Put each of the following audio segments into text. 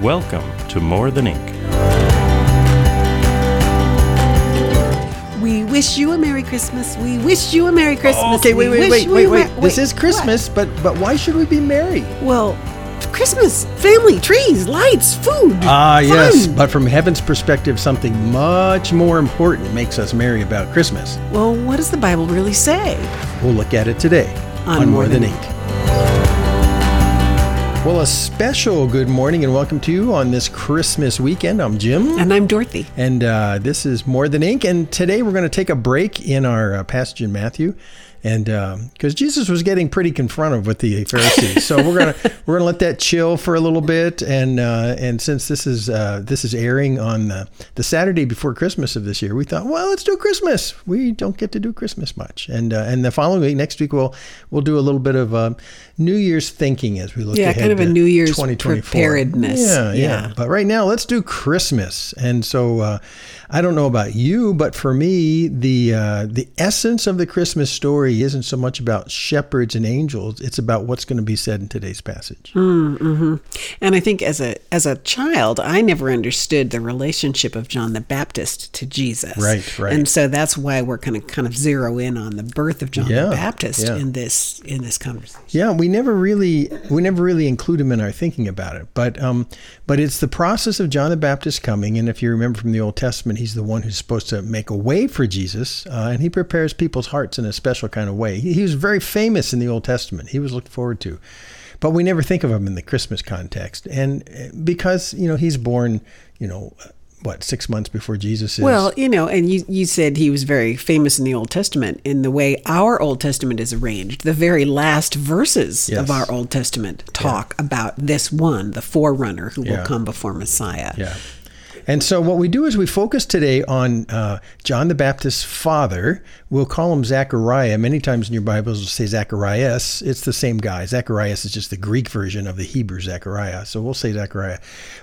Welcome to More Than Ink. We wish you a Merry Christmas. We wish you a Merry Christmas. Oh, okay, wait. This is Christmas, but why should we be merry? Well, Christmas, family, trees, lights, food. Fun. Yes, but from heaven's perspective, something much more important makes us merry about Christmas. Well, what does the Bible really say? We'll look at it today on More Than Ink. Well, a special good morning and welcome to you on this Christmas weekend. I'm Jim. And I'm Dorothy. And this is More Than Ink. And today we're going to take a break in our passage in Matthew. And because Jesus was getting pretty confrontive with the Pharisees, so we're gonna let that chill for a little bit. And since this is airing on the Saturday before Christmas of this year, we thought, well, let's do Christmas. We don't get to do Christmas much. And the following week, next week, we'll do a little bit of New Year's thinking as we look ahead. Yeah, kind of a New Year's preparedness. Yeah. But right now, let's do Christmas. And so I don't know about you, but for me, the essence of the Christmas story isn't so much about shepherds and angels, it's about what's going to be said in today's passage. Mm-hmm. And I think as a child, I never understood the relationship of John the Baptist to Jesus. Right. And so that's why we're going to kind of zero in on the birth of John the Baptist in this conversation. Yeah, we never really include him in our thinking about it, but it's the process of John the Baptist coming, and if you remember from the Old Testament, he's the one who's supposed to make a way for Jesus, and he prepares people's hearts in a special kind of way. He was very famous in the Old Testament. He was looked forward to. But we never think of him in the Christmas context. And because, he's born, 6 months before Jesus is. Well, and you said he was very famous in the Old Testament. In the way our Old Testament is arranged, the very last verses of our Old Testament talk about this one, the forerunner who will come before Messiah. Yeah. And so what we do is we focus today on John the Baptist's father. We'll call him Zechariah. Many times in your Bibles will say Zacharias. It's the same guy. Zacharias is just the Greek version of the Hebrew Zechariah. So we'll say Zechariah.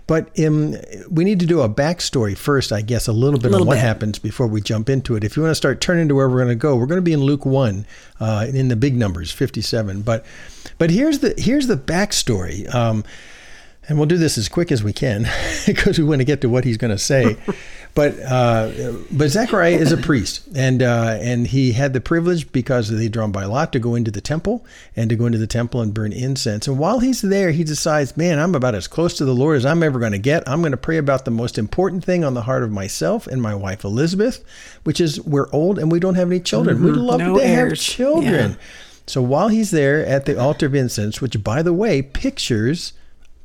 But we need to do a backstory first, I guess, a little bit on what happens before we jump into it. If you want to start turning to where we're going to go, we're going to be in Luke 1 in the big numbers, 57. But here's the backstory. And we'll do this as quick as we can because we want to get to what he's going to say. But Zechariah is a priest, and he had the privilege, because they drawn by lot, to go into the temple and burn incense. And while he's there, he decides, man, I'm about as close to the Lord as I'm ever going to get. I'm going to pray about the most important thing on the heart of myself and my wife Elizabeth, which is we're old and we don't have any children. Mm-hmm. We'd love to have children. Yeah. So while he's there at the altar of incense, which, by the way, pictures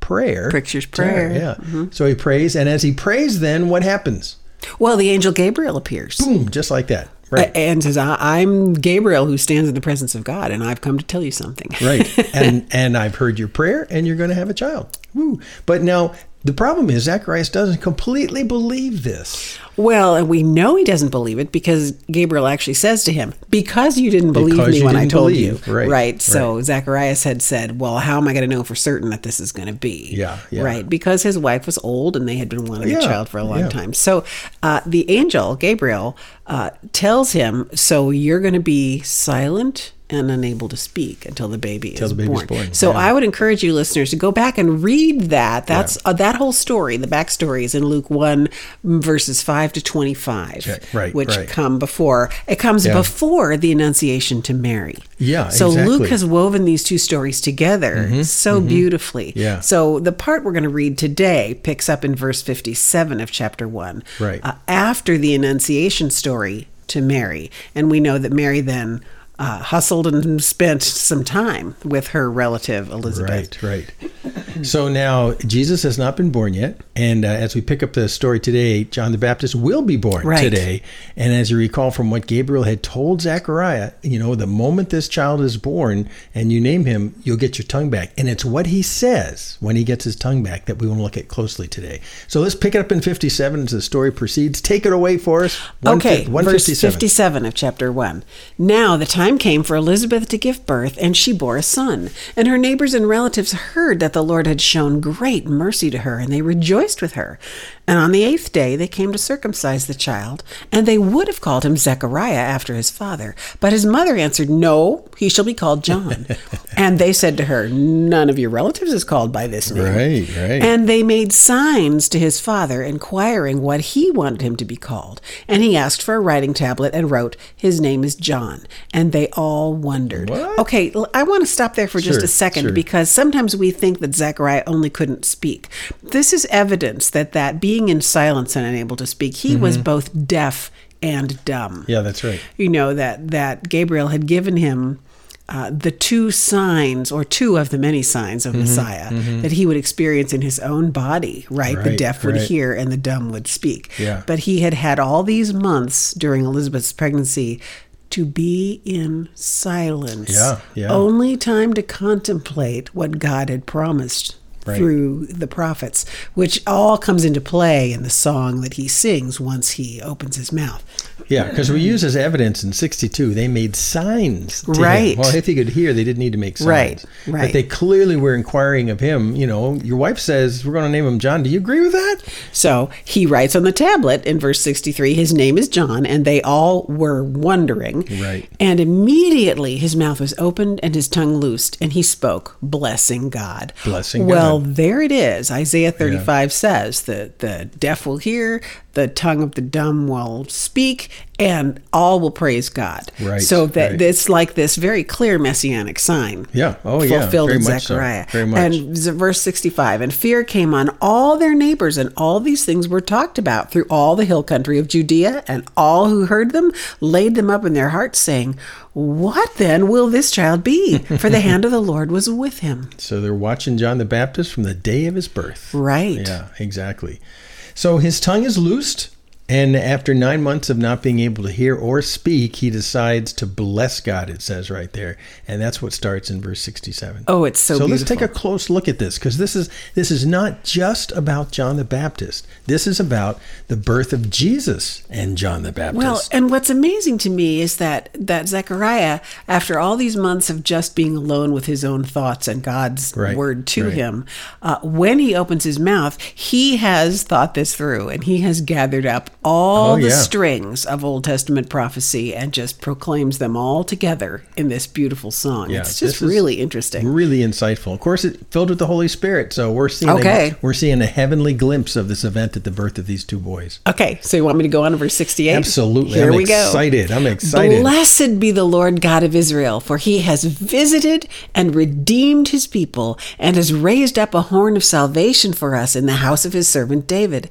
prayer. Pictures prayer. Yeah. Mm-hmm. So he prays, and as he prays, then what happens? Well, the angel Gabriel appears. Boom, just like that. Right. And says, I'm Gabriel who stands in the presence of God, and I've come to tell you something. Right. And I've heard your prayer, and you're going to have a child. Woo. But now, the problem is Zacharias doesn't completely believe this. Well, and we know he doesn't believe it because Gabriel actually says to him, because you didn't believe me when I told you. Right. So Zacharias had said, well, how am I going to know for certain that this is going to be? Yeah. Right. Because his wife was old and they had been wanting a child for a long time. So the angel, Gabriel, tells him, so you're going to be silent and unable to speak until the baby is born. So I would encourage you listeners to go back and read that. That's that whole story. The backstory is in Luke 1 verses 5 to 25, which comes before the Annunciation to Mary. Yeah, so exactly. Luke has woven these two stories together beautifully. Yeah. So the part we're going to read today picks up in verse 57 of chapter 1, after the Annunciation story to Mary. And we know that Mary then hustled and spent some time with her relative Elizabeth. Right. So now Jesus has not been born yet. And as we pick up the story today, John the Baptist will be born today. And as you recall from what Gabriel had told Zechariah, you know, the moment this child is born and you name him, you'll get your tongue back. And it's what he says when he gets his tongue back that we want to look at closely today. So let's pick it up in 57 as the story proceeds. Take it away for us. Okay, verse 57 of chapter 1. Now the time came for Elizabeth to give birth, and she bore a son. And her neighbors and relatives heard that the Lord had shown great mercy to her, and they rejoiced with her. And on the 8th day they came to circumcise the child, and they would have called him Zechariah after his father. But his mother answered, "No, he shall be called John." And they said to her, "None of your relatives is called by this name." Right. And they made signs to his father, inquiring what he wanted him to be called. And he asked for a writing tablet and wrote, "His name is John." And they all wondered. What? Okay, I want to stop there for just a second, because sometimes we think that Zechariah only couldn't speak. This is evidence that being in silence and unable to speak, he was both deaf and dumb. Yeah, that's right. You know, that Gabriel had given him the two signs, or two of the many signs of Messiah that he would experience in his own body, right? The deaf would hear and the dumb would speak. Yeah. But he had all these months during Elizabeth's pregnancy to be in silence. Yeah. Only time to contemplate what God had promised through the prophets, which all comes into play in the song that he sings once he opens his mouth. Yeah, because we use as evidence in 62, they made signs to him. Well, if he could hear, they didn't need to make signs. Right. But they clearly were inquiring of him, you know, your wife says, we're going to name him John. Do you agree with that? So he writes on the tablet in verse 63, his name is John, and they all were wondering. Right. And immediately his mouth was opened and his tongue loosed, and he spoke, blessing God. Well, there it is. Isaiah 35 says that the deaf will hear, the tongue of the dumb will speak, and all will praise God. Right. So that it's like this very clear messianic sign. Yeah. Oh, yeah. Fulfilled in Zechariah. So. Very much. And verse 65, and fear came on all their neighbors, and all these things were talked about through all the hill country of Judea, and all who heard them laid them up in their hearts, saying, "What then will this child be? For the hand of the Lord was with him." So they're watching John the Baptist from the day of his birth. Right. Yeah, exactly. So his tongue is loosed, and after 9 months of not being able to hear or speak, he decides to bless God, it says right there. And that's what starts in verse 67. Oh, it's so beautiful. So let's take a close look at this, because this is not just about John the Baptist. This is about the birth of Jesus and John the Baptist. Well, and what's amazing to me is that Zechariah, after all these months of just being alone with his own thoughts and God's word to him, when he opens his mouth, he has thought this through, and he has gathered up all the strings of Old Testament prophecy and just proclaims them all together in this beautiful song. Yeah, it's just really interesting. Really insightful. Of course, it's filled with the Holy Spirit, so we're seeing a heavenly glimpse of this event at the birth of these two boys. Okay, so you want me to go on to verse 68? Absolutely. Here we go. I'm excited. Blessed be the Lord God of Israel, for he has visited and redeemed his people and has raised up a horn of salvation for us in the house of his servant David,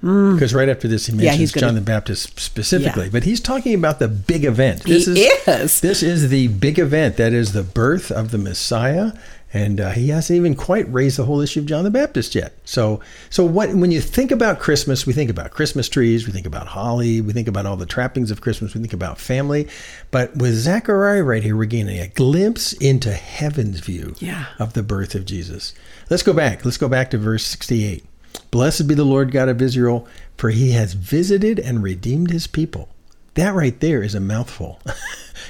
Because right after this, he mentions John the Baptist specifically. Yeah. But he's talking about the big event. This is the big event. That is the birth of the Messiah. And he hasn't even quite raised the whole issue of John the Baptist yet. So when you think about Christmas, we think about Christmas trees, we think about holly, we think about all the trappings of Christmas, we think about family. But with Zechariah right here, we're getting a glimpse into heaven's view of the birth of Jesus. Let's go back to verse 68. Blessed be the Lord God of Israel, for he has visited and redeemed his people. That right there is a mouthful.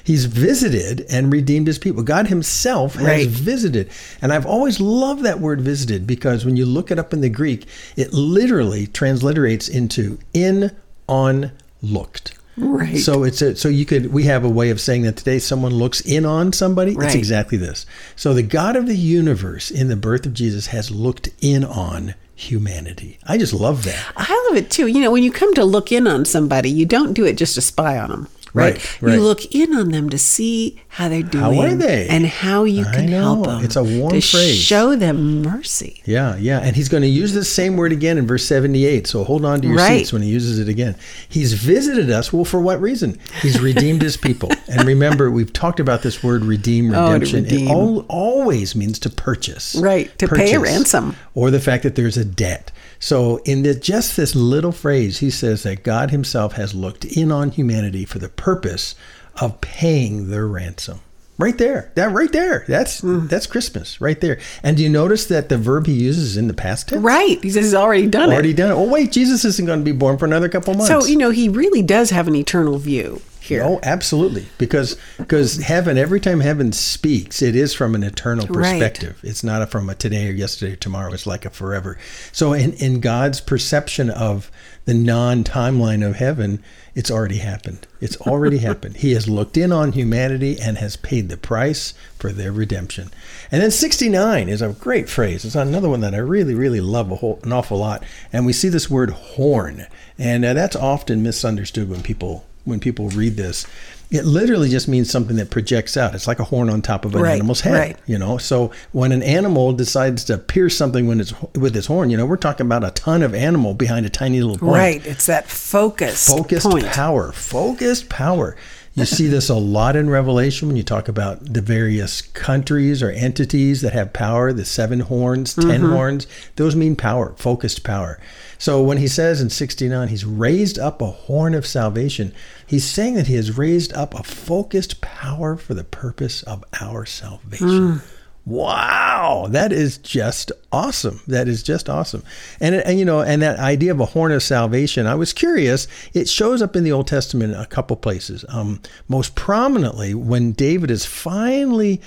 He's visited and redeemed his people. God himself has visited. And I've always loved that word visited, because when you look it up in the Greek, it literally transliterates into in, on, looked. Right. So it's a, so you could, we have a way of saying that today someone looks in on somebody. Right. It's exactly this. So the God of the universe in the birth of Jesus has looked in on humanity. I just love that. I love it too. You know, when you come to look in on somebody, you don't do it just to spy on them. Right, right. You look in on them to see how they're doing. How are they? And how you can help them. It's a warm phrase. To show them mercy. Yeah, yeah. And he's going to use this same word again in verse 78. So hold on to your seats when he uses it again. He's visited us. Well, for what reason? He's redeemed his people. And remember, we've talked about this word redeem, redemption. Oh, redeem. It always means to purchase. Right, to pay a ransom. Or the fact that there's a debt. So in just this little phrase, he says that God himself has looked in on humanity for the purpose of paying their ransom. Right there. That's Christmas right there. And do you notice that the verb he uses is in the past tense? Right. He says he's already done it. Already done it. Oh, wait, Jesus isn't going to be born for another couple months. So, you know, he really does have an eternal view here. Oh, absolutely. Because heaven, every time heaven speaks, it is from an eternal perspective. Right. It's not from a today or yesterday or tomorrow. It's like a forever. So in God's perception of the non-timeline of heaven, it's already happened. It's already happened. He has looked in on humanity and has paid the price for their redemption. And then 69 is a great phrase. It's another one that I really, really love an awful lot. And we see this word horn. And that's often misunderstood when people read this. It literally just means something that projects out. It's like a horn on top of an animal's head, you know? So when an animal decides to pierce something with its horn, you know, we're talking about a ton of animal behind a tiny little point. Right, it's that focused power. You see this a lot in Revelation when you talk about the various countries or entities that have power, the 7 horns, 10 horns. Those mean power, focused power. So when he says in 69, he's raised up a horn of salvation, he's saying that he has raised up a focused power for the purpose of our salvation. Mm. Wow, that is just awesome. That is just awesome. And you know, and that idea of a horn of salvation, I was curious, it shows up in the Old Testament in a couple places. Most prominently when David is finally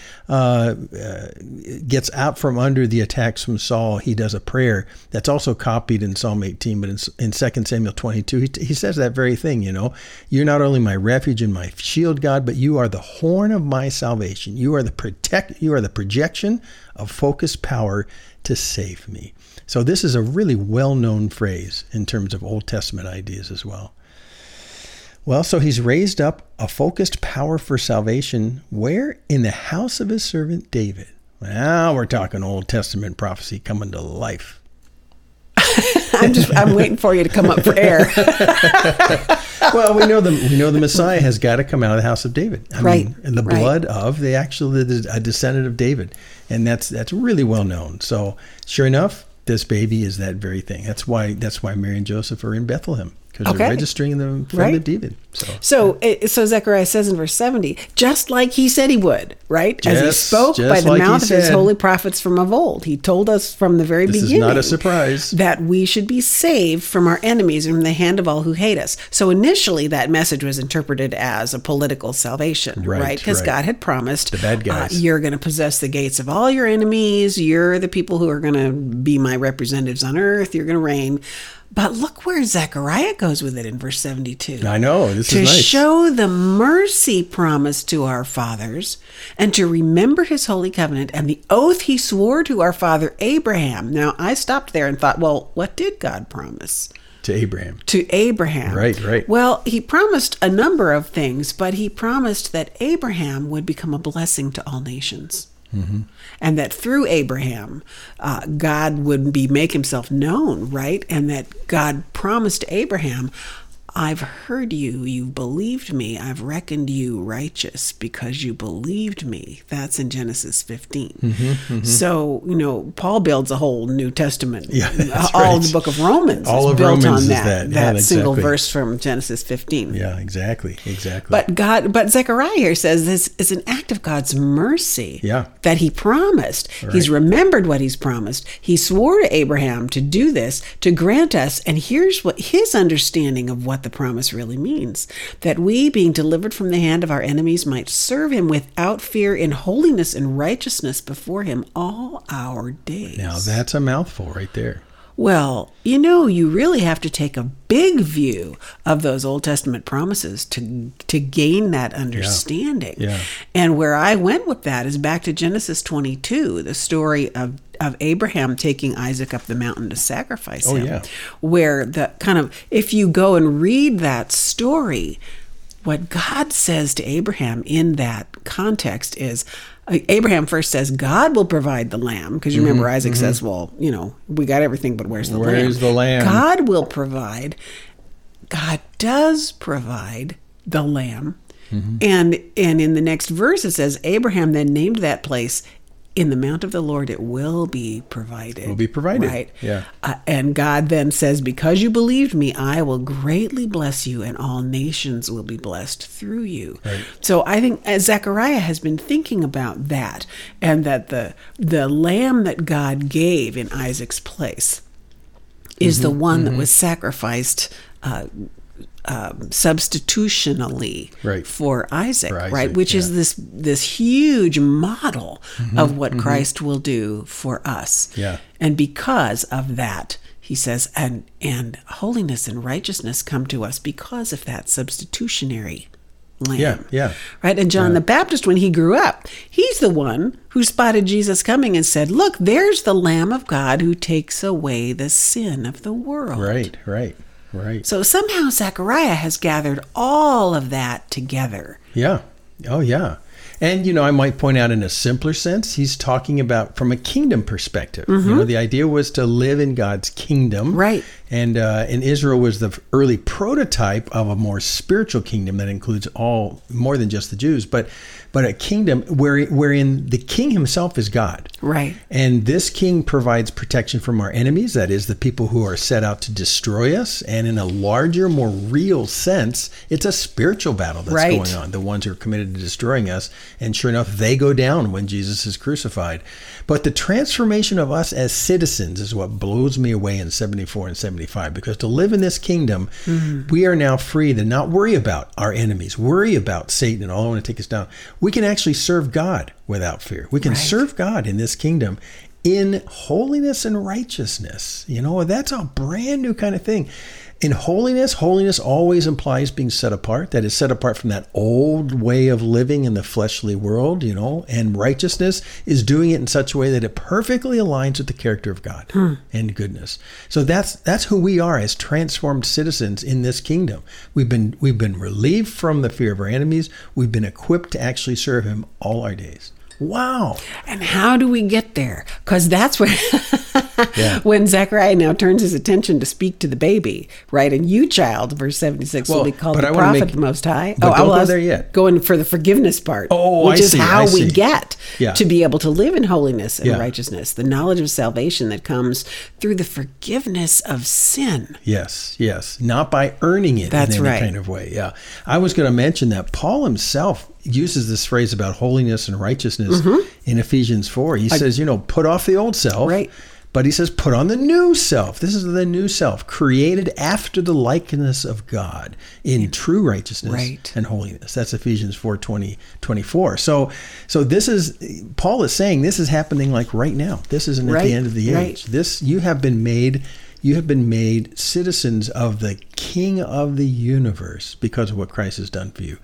gets out from under the attacks from Saul, he does a prayer that's also copied in Psalm 18, but in 2 Samuel 22, he says that very thing, you know. You're not only my refuge and my shield, God, but you are the horn of my salvation. You are the projector of focused power to save me. So this is a really well-known phrase in terms of Old Testament ideas as well. Well, so he's raised up a focused power for salvation. Where? In the house of his servant David. Now we're talking Old Testament prophecy coming to life. I'm waiting for you to come up for air. Well, we know the Messiah has got to come out of the house of David. I mean, the blood of a descendant of David, and that's really well known. So sure enough, this baby is that very thing. That's why Mary and Joseph are in Bethlehem, because they're registering them from the David. So Zechariah says in verse 70, just like he said he would, right? As he spoke by the mouth of his holy prophets from of old. He told us from the very beginning. This is not a surprise. That we should be saved from our enemies and from the hand of all who hate us. So initially that message was interpreted as a political salvation, right? Because God had promised, the bad guys, you're going to possess the gates of all your enemies. You're the people who are going to be my representatives on earth. You're going to reign. But look where Zechariah goes with it in verse 72. I know, this is nice. To show the mercy promised to our fathers and to remember his holy covenant and the oath he swore to our father Abraham. Now, I stopped there and thought, well, what did God promise? To Abraham. Right. Well, he promised a number of things, but he promised that Abraham would become a blessing to all nations. Mm-hmm. And that through Abraham, God would make himself known, right? And that God promised Abraham, I've heard you, you've believed me, I've reckoned you righteous because you believed me. That's in Genesis 15. So, you know, Paul builds a whole New Testament. Yeah, all the book of Romans is built on that. That single verse from Genesis 15. Yeah, exactly. But Zechariah here says this is an act of God's mercy that he promised. Right. He's remembered what he's promised. He swore to Abraham to do this, to grant us, and here's what his understanding of what the promise really means, that we, being delivered from the hand of our enemies, might serve him without fear in holiness and righteousness before him all our days. Now that's a mouthful right there. Well, you know, you really have to take a big view of those Old Testament promises to gain that understanding. Yeah. Yeah. And where I went with that is back to Genesis 22, the story of Abraham taking Isaac up the mountain to sacrifice him. Yeah. Where the kind of, if you go and read that story, what God says to Abraham in that context is, Abraham first says, God will provide the lamb. Because you remember, Isaac says, well, you know, we got everything, but where's the lamb? Where's the lamb? God will provide. God does provide the lamb. Mm-hmm. And in the next verse, it says, Abraham then named that place, in the mount of the Lord, it will be provided. Will be provided. Right? Yeah. And God then says, because you believed me, I will greatly bless you, and all nations will be blessed through you. Right. So I think Zechariah has been thinking about that, and that the lamb that God gave in Isaac's place is the one that was sacrificed substitutionally for Isaac, right? Which is this huge model of what Christ will do for us. Yeah. And because of that, he says, and holiness and righteousness come to us because of that substitutionary lamb. Yeah, yeah. Right? And John the Baptist, when he grew up, he's the one who spotted Jesus coming and said, look, there's the Lamb of God who takes away the sin of the world. Right, right. Right. So somehow Zechariah has gathered all of that together. Yeah. Oh, yeah. And, you know, I might point out in a simpler sense, he's talking about from a kingdom perspective. Mm-hmm. You know, the idea was to live in God's kingdom. Right. And Israel was the early prototype of a more spiritual kingdom that includes all, more than just the Jews, but a kingdom wherein the king himself is God. Right. And this king provides protection from our enemies, that is, the people who are set out to destroy us. And in a larger, more real sense, it's a spiritual battle that's going on, the ones who are committed to destroying us. And sure enough, they go down when Jesus is crucified. But the transformation of us as citizens is what blows me away in 74 and 75, because to live in this kingdom, we are now free to not worry about our enemies, worry about Satan and all want to take us down. We can actually serve God without fear. We can serve God in this kingdom in holiness and righteousness. You know, that's a brand new kind of thing. In holiness, holiness always implies being set apart. That is, set apart from that old way of living in the fleshly world, you know. And righteousness is doing it in such a way that it perfectly aligns with the character of God and goodness. So that's who we are as transformed citizens in this kingdom. We've been relieved from the fear of our enemies. We've been equipped to actually serve Him all our days. Wow. And how do we get there? Because that's where when Zechariah now turns his attention to speak to the baby, right? And you, child, verse 76, will be called the prophet of the Most High. But don't go there yet. Going for the forgiveness part, which is how we get to be able to live in holiness and righteousness, the knowledge of salvation that comes through the forgiveness of sin. Yes, yes. Not by earning it in any kind of way. Yeah. I was going to mention that Paul himself uses this phrase about holiness and righteousness in Ephesians 4. He says, you know, put off the old self, but he says, put on the new self. This is the new self, created after the likeness of God in true righteousness and holiness. That's Ephesians 4:20-24. So this is, Paul is saying this is happening like right now. This isn't at the end of the age. This, you have been made citizens of the King of the universe because of what Christ has done for you.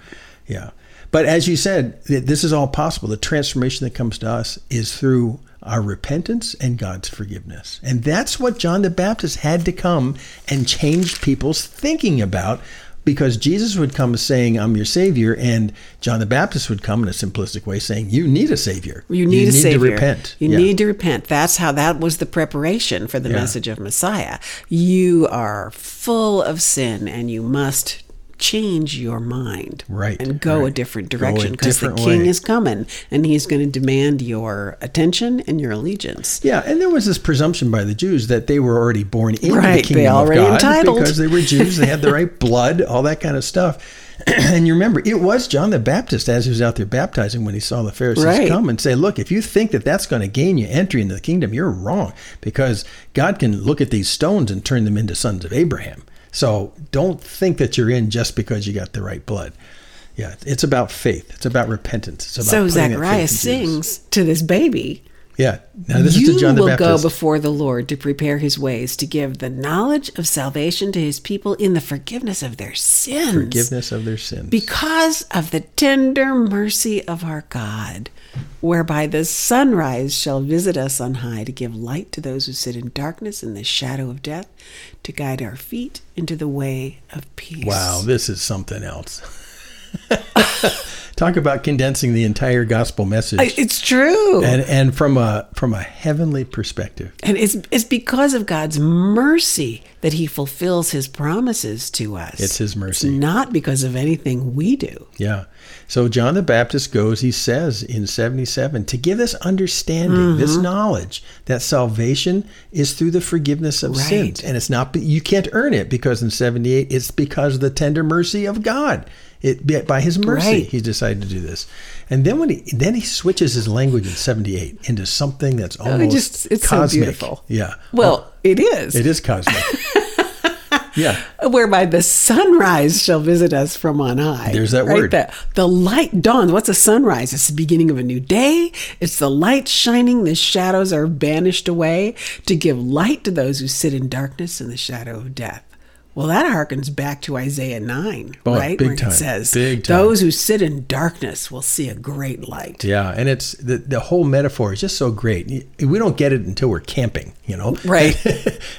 Yeah. But as you said, this is all possible. The transformation that comes to us is through our repentance and God's forgiveness. And that's what John the Baptist had to come and change people's thinking about, because Jesus would come saying, I'm your Savior, and John the Baptist would come in a simplistic way saying, you need a Savior. You need a Savior. To repent. You need to repent. That's how, that was the preparation for the message of Messiah. You are full of sin and you must change your mind and go a different direction, because the king is coming and he's going to demand your attention and your allegiance. Yeah, and there was this presumption by the Jews that they were already born into the kingdom they already of God entitled. Because they were Jews, they had the right blood, all that kind of stuff. And you remember, it was John the Baptist as he was out there baptizing when he saw the Pharisees come and say, look, if you think that that's going to gain you entry into the kingdom, you're wrong, because God can look at these stones and turn them into sons of Abraham. So don't think that you're in just because you got the right blood. Yeah, it's about faith. It's about repentance. It's about so Zechariah sings to this baby Yeah. Now this is to John the Baptist. You will go before the Lord to prepare his ways, to give the knowledge of salvation to his people in the forgiveness of their sins. Forgiveness of their sins. Because of the tender mercy of our God, whereby the sunrise shall visit us on high, to give light to those who sit in darkness and the shadow of death, to guide our feet into the way of peace. Wow, this is something else. Talk about condensing the entire gospel message. It's true. And from a heavenly perspective. And it's because of God's mercy that he fulfills his promises to us. It's his mercy. It's not because of anything we do. Yeah. So John the Baptist goes, he says in 77, to give this understanding, this knowledge, that salvation is through the forgiveness of sins. And it's not, you can't earn it, because in 78, it's because of the tender mercy of God. It by his mercy, he decided to do this. And then when he switches his language in 78 into something that's almost it's cosmic. It's so beautiful. Yeah. Well, it is. It is cosmic. Yeah. Whereby the sunrise shall visit us from on high. There's that word. The light dawns. What's a sunrise? It's the beginning of a new day. It's the light shining. The shadows are banished away, to give light to those who sit in darkness and the shadow of death. Well, that harkens back to Isaiah 9, right? Big time. It says, those who sit in darkness will see a great light. Yeah, and it's the whole metaphor is just so great. We don't get it until we're camping, you know? Right.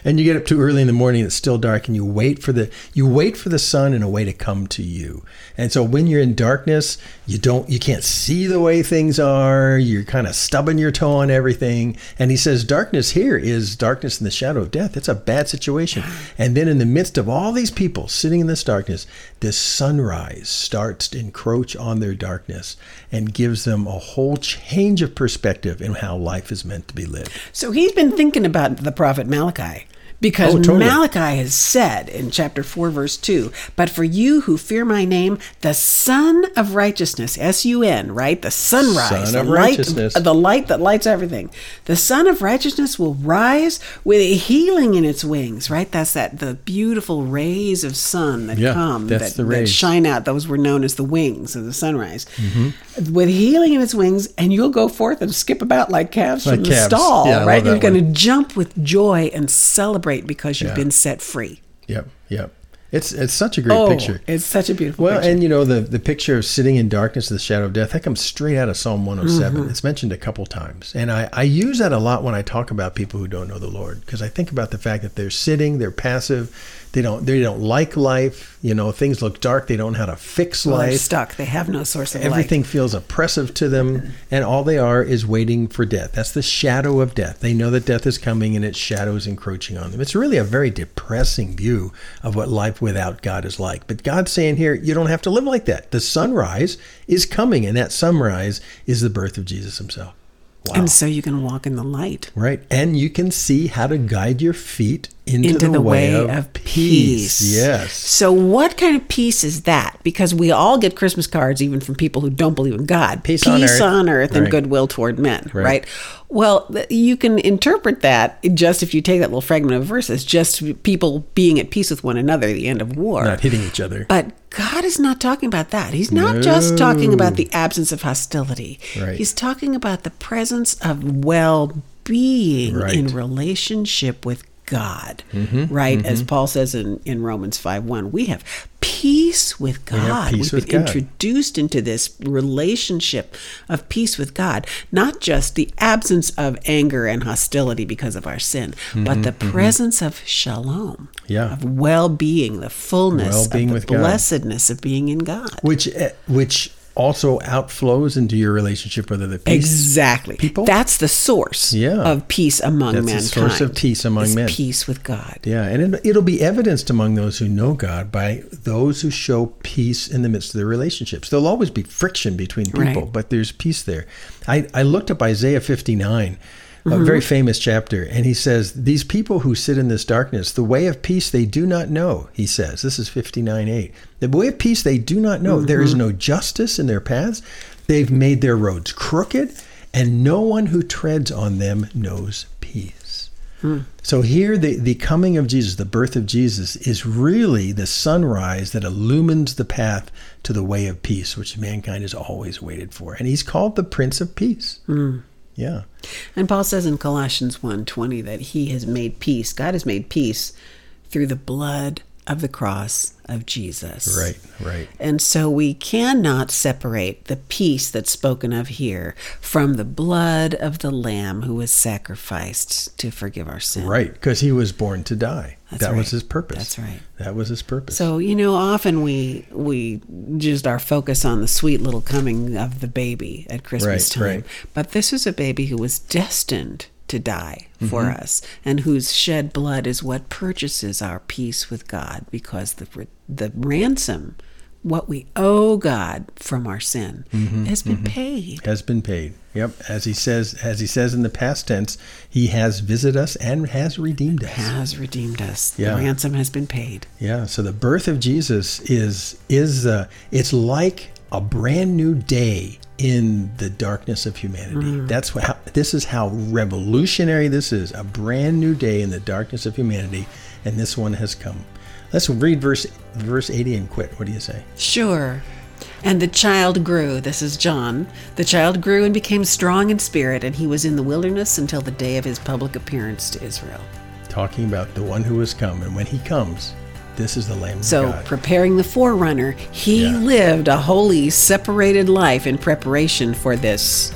And you get up too early in the morning, it's still dark, and you wait for the sun in a way to come to you. And so when you're in darkness, you can't see the way things are. You're kind of stubbing your toe on everything. And he says, darkness here is darkness in the shadow of death. It's a bad situation. And then in the midst of all these people sitting in this darkness, this sunrise starts to encroach on their darkness and gives them a whole change of perspective in how life is meant to be lived. So he's been thinking about the prophet Malachi, because Malachi has said in chapter 4, verse 2, but for you who fear my name, the sun of righteousness, S-U-N, right? The sunrise, sun of righteousness. The light that lights everything. The sun of righteousness will rise with a healing in its wings, right? That's the beautiful rays of sun that come, that shine out. Those were known as the wings of the sunrise. Mm-hmm. With healing in its wings, and you'll go forth and skip about like calves from the stall, right? You're going to jump with joy and celebrate, because you've been set free. Yep. It's such a great picture. It's such a beautiful picture. Well, and you know, the picture of sitting in darkness, the shadow of death, that comes straight out of Psalm 107. Mm-hmm. It's mentioned a couple times. And I use that a lot when I talk about people who don't know the Lord, because I think about the fact that they're sitting, they're passive, they don't like life, you know, things look dark, they don't know how to fix life. They're stuck, they have no source of life. Everything feels oppressive to them, and all they are is waiting for death. That's the shadow of death. They know that death is coming, and its shadow is encroaching on them. It's really a very depressing view of what life without God is like. But God's saying here, you don't have to live like that. The sunrise is coming, and that sunrise is the birth of Jesus himself. Wow. And so you can walk in the light. Right. And you can see how to guide your feet into the way of peace. Yes. So what kind of peace is that? Because we all get Christmas cards, even from people who don't believe in God. Peace on earth and goodwill toward men, right? Well, you can interpret that, just if you take that little fragment of verse, as just people being at peace with one another at the end of war. Not hitting each other. But God is not talking about that. He's not just talking about the absence of hostility. Right. He's talking about the presence of well-being in relationship with God, as Paul says in Romans 5:1, we have peace with God. We've been introduced into this relationship of peace with God, not just the absence of anger and hostility because of our sin, but the presence of shalom, of well-being, the fullness, of the blessedness of being in God, which also outflows into your relationship with other people. Exactly. People. That's the source of peace among mankind. That's the source of peace among men. Peace with God. Yeah, and it'll be evidenced among those who know God by those who show peace in the midst of their relationships. There'll always be friction between people, but there's peace there. I looked up Isaiah 59, a very famous chapter, and he says, these people who sit in this darkness, the way of peace they do not know, he says. This is 59:8. The way of peace they do not know. There is no justice in their paths. They've made their roads crooked, and no one who treads on them knows peace. So here, the coming of Jesus, the birth of Jesus, is really the sunrise that illumines the path to the way of peace, which mankind has always waited for. And he's called the Prince of Peace. Yeah. And Paul says in Colossians 1:20 that he has made peace. God has made peace through the blood of the cross of Jesus. Right, right. And so we cannot separate the peace that's spoken of here from the blood of the Lamb who was sacrificed to forgive our sin. Right, because he was born to die. That was his purpose. That's right. That was his purpose. So, you know, often we just our focus on the sweet little coming of the baby at Christmas time. Right. But this is a baby who was destined to die for mm-hmm. us, and whose shed blood is what purchases our peace with God, because the ransom, what we owe God from our sin, mm-hmm. has been mm-hmm. paid. Has been paid. Yep. As he says in the past tense, he has visited us and has redeemed us. Has redeemed us. Yeah. The ransom has been paid. Yeah. So the birth of Jesus is it's like a brand new day in the darkness of humanity. Mm. This is how revolutionary this is. A brand new day in the darkness of humanity, and this one has come. Let's read verse 80 and quit. What do you say? Sure. And the child grew. This is John. The child grew and became strong in spirit, and he was in the wilderness until the day of his public appearance to Israel. Talking about the one who has come, and when he comes, this is the Lamb of God. So, preparing the forerunner, he lived a holy, separated life in preparation for this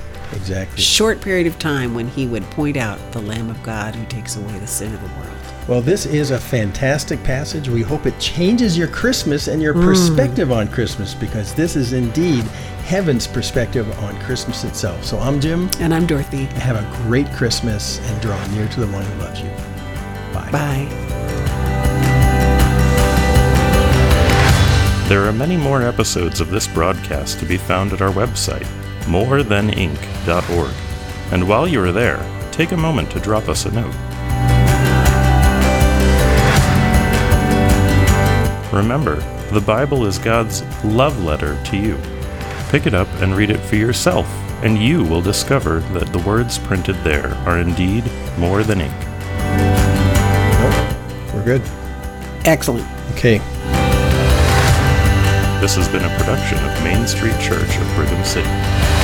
short period of time when he would point out the Lamb of God who takes away the sin of the world. Well, this is a fantastic passage. We hope it changes your Christmas and your perspective on Christmas, because this is indeed heaven's perspective on Christmas itself. So, I'm Jim. And I'm Dorothy. Have a great Christmas and draw near to the one who loves you. Bye. Bye. There are many more episodes of this broadcast to be found at our website, morethaninc.org. And while you are there, take a moment to drop us a note. Remember, the Bible is God's love letter to you. Pick it up and read it for yourself, and you will discover that the words printed there are indeed more than ink. We're good. Excellent. Okay. This has been a production of Main Street Church of Brigham City.